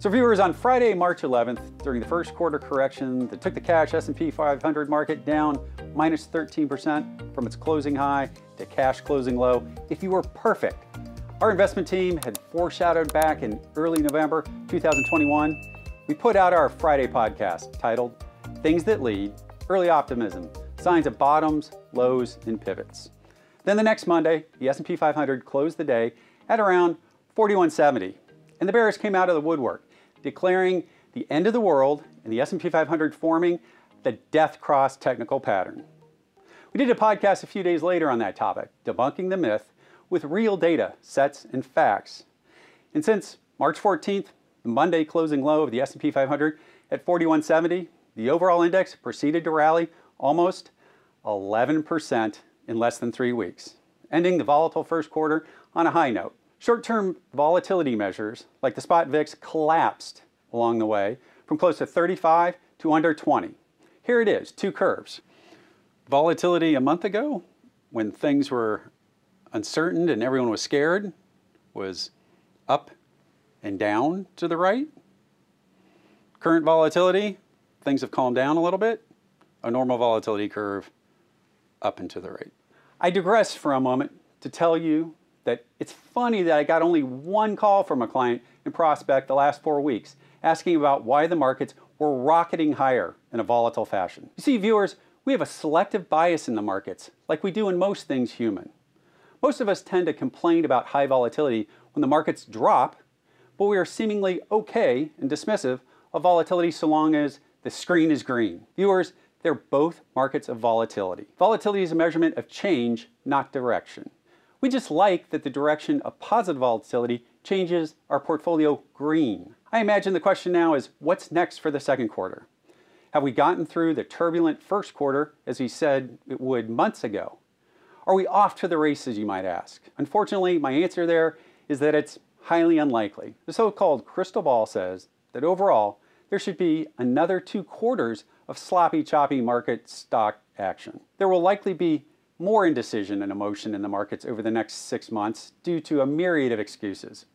So viewers, on Friday, March 11th, during the first quarter correction that took the cash S&P 500 market down minus 13% from its closing high to cash closing low, if you were perfect. Our investment team had foreshadowed back in early November 2021. We put out our Friday podcast titled, Things That Lead, Early Optimism, Signs of Bottoms, Lows, and Pivots. Then the next Monday, the S&P 500 closed the day at around 4170, and the bears came out of the woodwork, declaring the end of the world and the S&P 500 forming the death cross technical pattern. We did a podcast a few days later on that topic, debunking the myth with real data, sets, and facts. And since March 14th, the Monday closing low of the S&P 500 at 4170, the overall index proceeded to rally almost 11% in less than 3 weeks, ending the volatile first quarter on a high note. Short-term volatility measures, like the spot VIX, collapsed along the way from close to 35 to under 20. Here it is, two curves. Volatility a month ago, when things were uncertain and everyone was scared, was up and down to the right. Current volatility, things have calmed down a little bit. A normal volatility curve, up and to the right. I digress for a moment to tell you that it's funny that I got only one call from a client and prospect the last 4 weeks asking about why the markets were rocketing higher in a volatile fashion. You see, viewers, we have a selective bias in the markets, like we do in most things human. Most of us tend to complain about high volatility when the markets drop, but we are seemingly okay and dismissive of volatility so long as the screen is green. Viewers, they're both markets of volatility. Volatility is a measurement of change, not direction. We just like that the direction of positive volatility changes our portfolio green. I imagine the question now is, what's next for the second quarter? Have we gotten through the turbulent first quarter as we said it would months ago? Are we off to the races, you might ask? Unfortunately, my answer there is that it's highly unlikely. The so-called crystal ball says that overall, there should be another 2 quarters of sloppy, choppy market stock action. There will likely be more indecision and emotion in the markets over the next 6 months due to a myriad of excuses.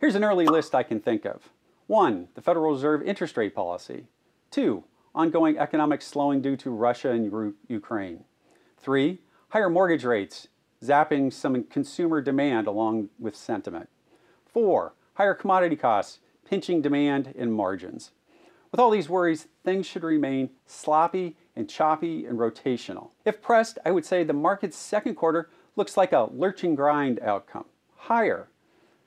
Here's an early list I can think of. 1, the Federal Reserve interest rate policy. 2, ongoing economic slowing due to Russia and Ukraine. 3, higher mortgage rates, zapping some consumer demand along with sentiment. 4, higher commodity costs, pinching demand and margins. With all these worries, things should remain sloppy and choppy and rotational. If pressed, I would say the market's second quarter looks like a lurch and grind outcome, higher.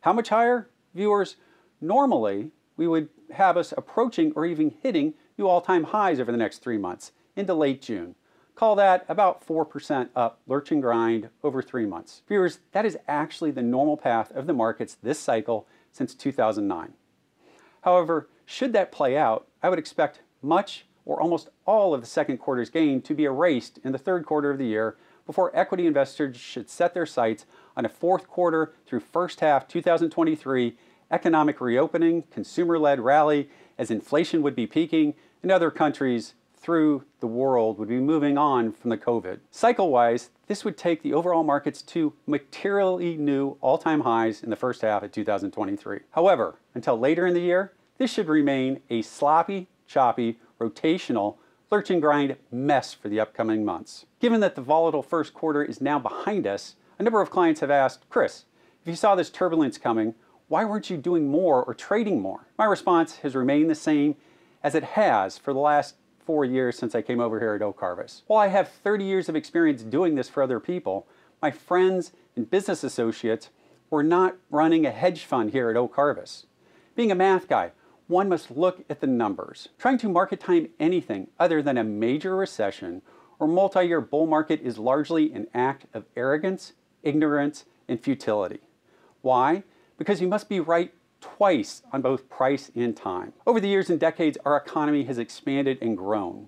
How much higher? Viewers, normally we would have us approaching or even hitting new all-time highs over the next 3 months into late June. Call that about 4% up, lurch and grind over 3 months. Viewers, that is actually the normal path of the markets this cycle since 2009. However, should that play out, I would expect much or almost all of the second quarter's gain to be erased in the third quarter of the year before equity investors should set their sights on a fourth quarter through first half 2023 economic reopening, consumer-led rally, as inflation would be peaking and other countries through the world would be moving on from the COVID. Cycle-wise, this would take the overall markets to materially new all-time highs in the first half of 2023. However, until later in the year, this should remain a sloppy, choppy, rotational, lurch and grind mess for the upcoming months. Given that the volatile first quarter is now behind us, a number of clients have asked, Chris, if you saw this turbulence coming, why weren't you doing more or trading more? My response has remained the same as it has for the last 4 years since I came over here at Oak Harvest. While I have 30 years of experience doing this for other people, my friends and business associates were not running a hedge fund here at Oak Harvest. Being a math guy, one must look at the numbers. Trying to market time anything other than a major recession or multi-year bull market is largely an act of arrogance, ignorance, and futility. Why? Because you must be right twice on both price and time. Over the years and decades, our economy has expanded and grown.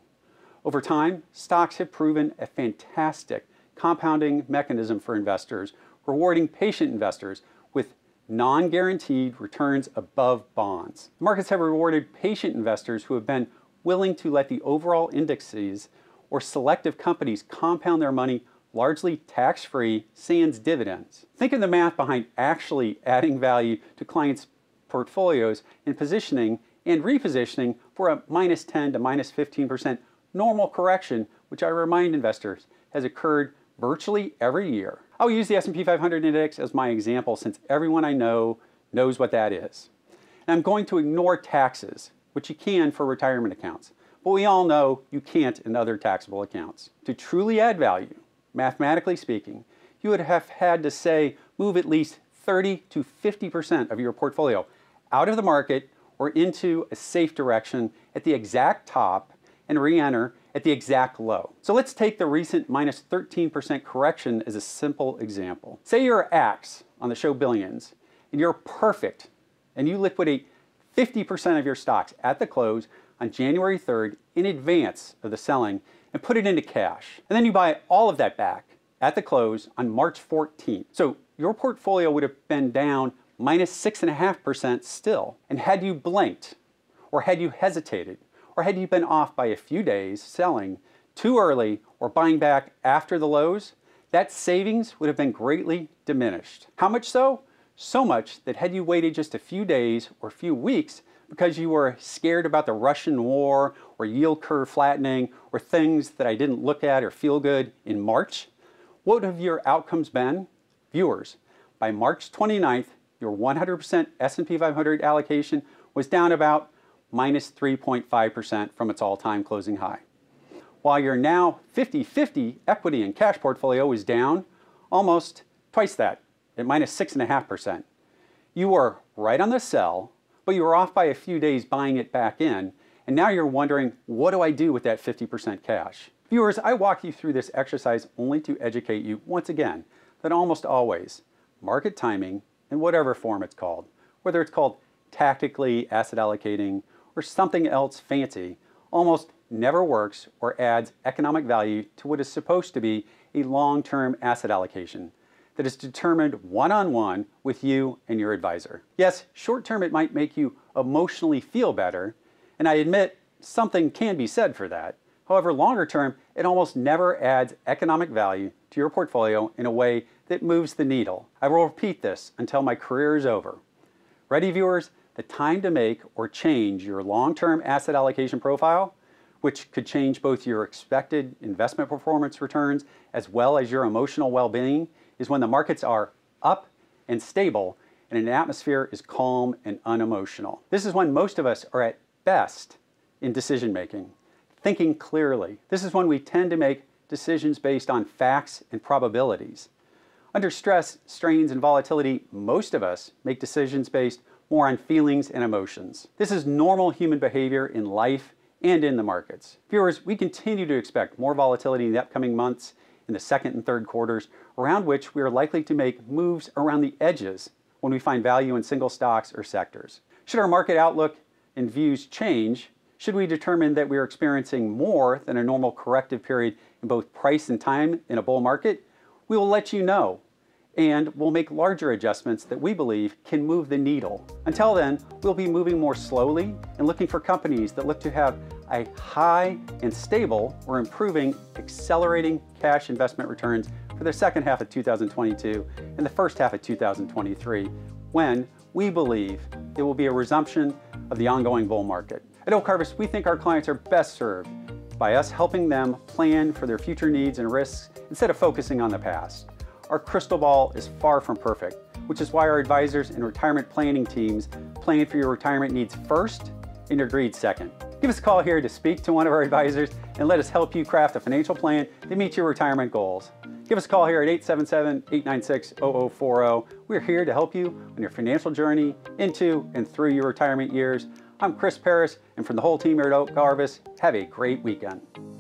Over time, stocks have proven a fantastic compounding mechanism for investors, rewarding patient investors with non-guaranteed returns above bonds. Markets have rewarded patient investors who have been willing to let the overall indexes or selective companies compound their money largely tax-free, sans dividends. Think of the math behind actually adding value to clients' portfolios in positioning and repositioning for a minus 10 to minus 15% normal correction, which I remind investors has occurred virtually every year. I'll use the S&P 500 index as my example since everyone I know knows what that is. And I'm going to ignore taxes, which you can for retirement accounts, but we all know you can't in other taxable accounts. To truly add value, mathematically speaking, you would have had to say move at least 30 to 50% of your portfolio out of the market or into a safe direction at the exact top and re-enter at the exact low. So let's take the recent minus 13% correction as a simple example. Say you're Axe on the show Billions and you're perfect and you liquidate 50% of your stocks at the close on January 3rd in advance of the selling and put it into cash. And then you buy all of that back at the close on March 14th. So your portfolio would have been down minus 6.5% still. And had you blinked, or had you hesitated, or had you been off by a few days selling too early or buying back after the lows, that savings would have been greatly diminished. How much so? So much that had you waited just a few days or few weeks because you were scared about the Russian war or yield curve flattening or things that I didn't look at or feel good in March, what have your outcomes been? Viewers, by March 29th, your 100% S&P 500 allocation was down about minus 3.5% from its all-time closing high, while your now 50-50 equity and cash portfolio is down almost twice that, at minus 6.5%. You were right on the sell, but you were off by a few days buying it back in, and now you're wondering, what do I do with that 50% cash? Viewers, I walk you through this exercise only to educate you, once again, that almost always, market timing, in whatever form it's called, whether it's called tactically asset allocating or something else fancy, almost never works or adds economic value to what is supposed to be a long-term asset allocation that is determined one-on-one with you and your advisor. Yes, short-term it might make you emotionally feel better, and I admit something can be said for that. However, longer-term, it almost never adds economic value to your portfolio in a way that moves the needle. I will repeat this until my career is over. Ready, viewers? The time to make or change your long-term asset allocation profile, which could change both your expected investment performance returns as well as your emotional well-being, is when the markets are up and stable and an atmosphere is calm and unemotional. This is when most of us are at best in decision-making, thinking clearly. This is when we tend to make decisions based on facts and probabilities. Under stress, strains, and volatility, most of us make decisions based more on feelings and emotions. This is normal human behavior in life and in the markets. Viewers, we continue to expect more volatility in the upcoming months, in the second and third quarters, around which we are likely to make moves around the edges when we find value in single stocks or sectors. Should our market outlook and views change, should we determine that we are experiencing more than a normal corrective period in both price and time in a bull market, we will let you know, and we'll make larger adjustments that we believe can move the needle. Until then, we'll be moving more slowly and looking for companies that look to have a high and stable or improving accelerating cash investment returns for the second half of 2022 and the first half of 2023, when we believe there will be a resumption of the ongoing bull market. At Oak Harvest, we think our clients are best served by us helping them plan for their future needs and risks instead of focusing on the past. Our crystal ball is far from perfect, which is why our advisors and retirement planning teams plan for your retirement needs first and your greed second. Give us a call here to speak to one of our advisors and let us help you craft a financial plan to meet your retirement goals. Give us a call here at 877-896-0040. We're here to help you on your financial journey into and through your retirement years. I'm Chris Paris, and from the whole team here at Oak Harvest, have a great weekend.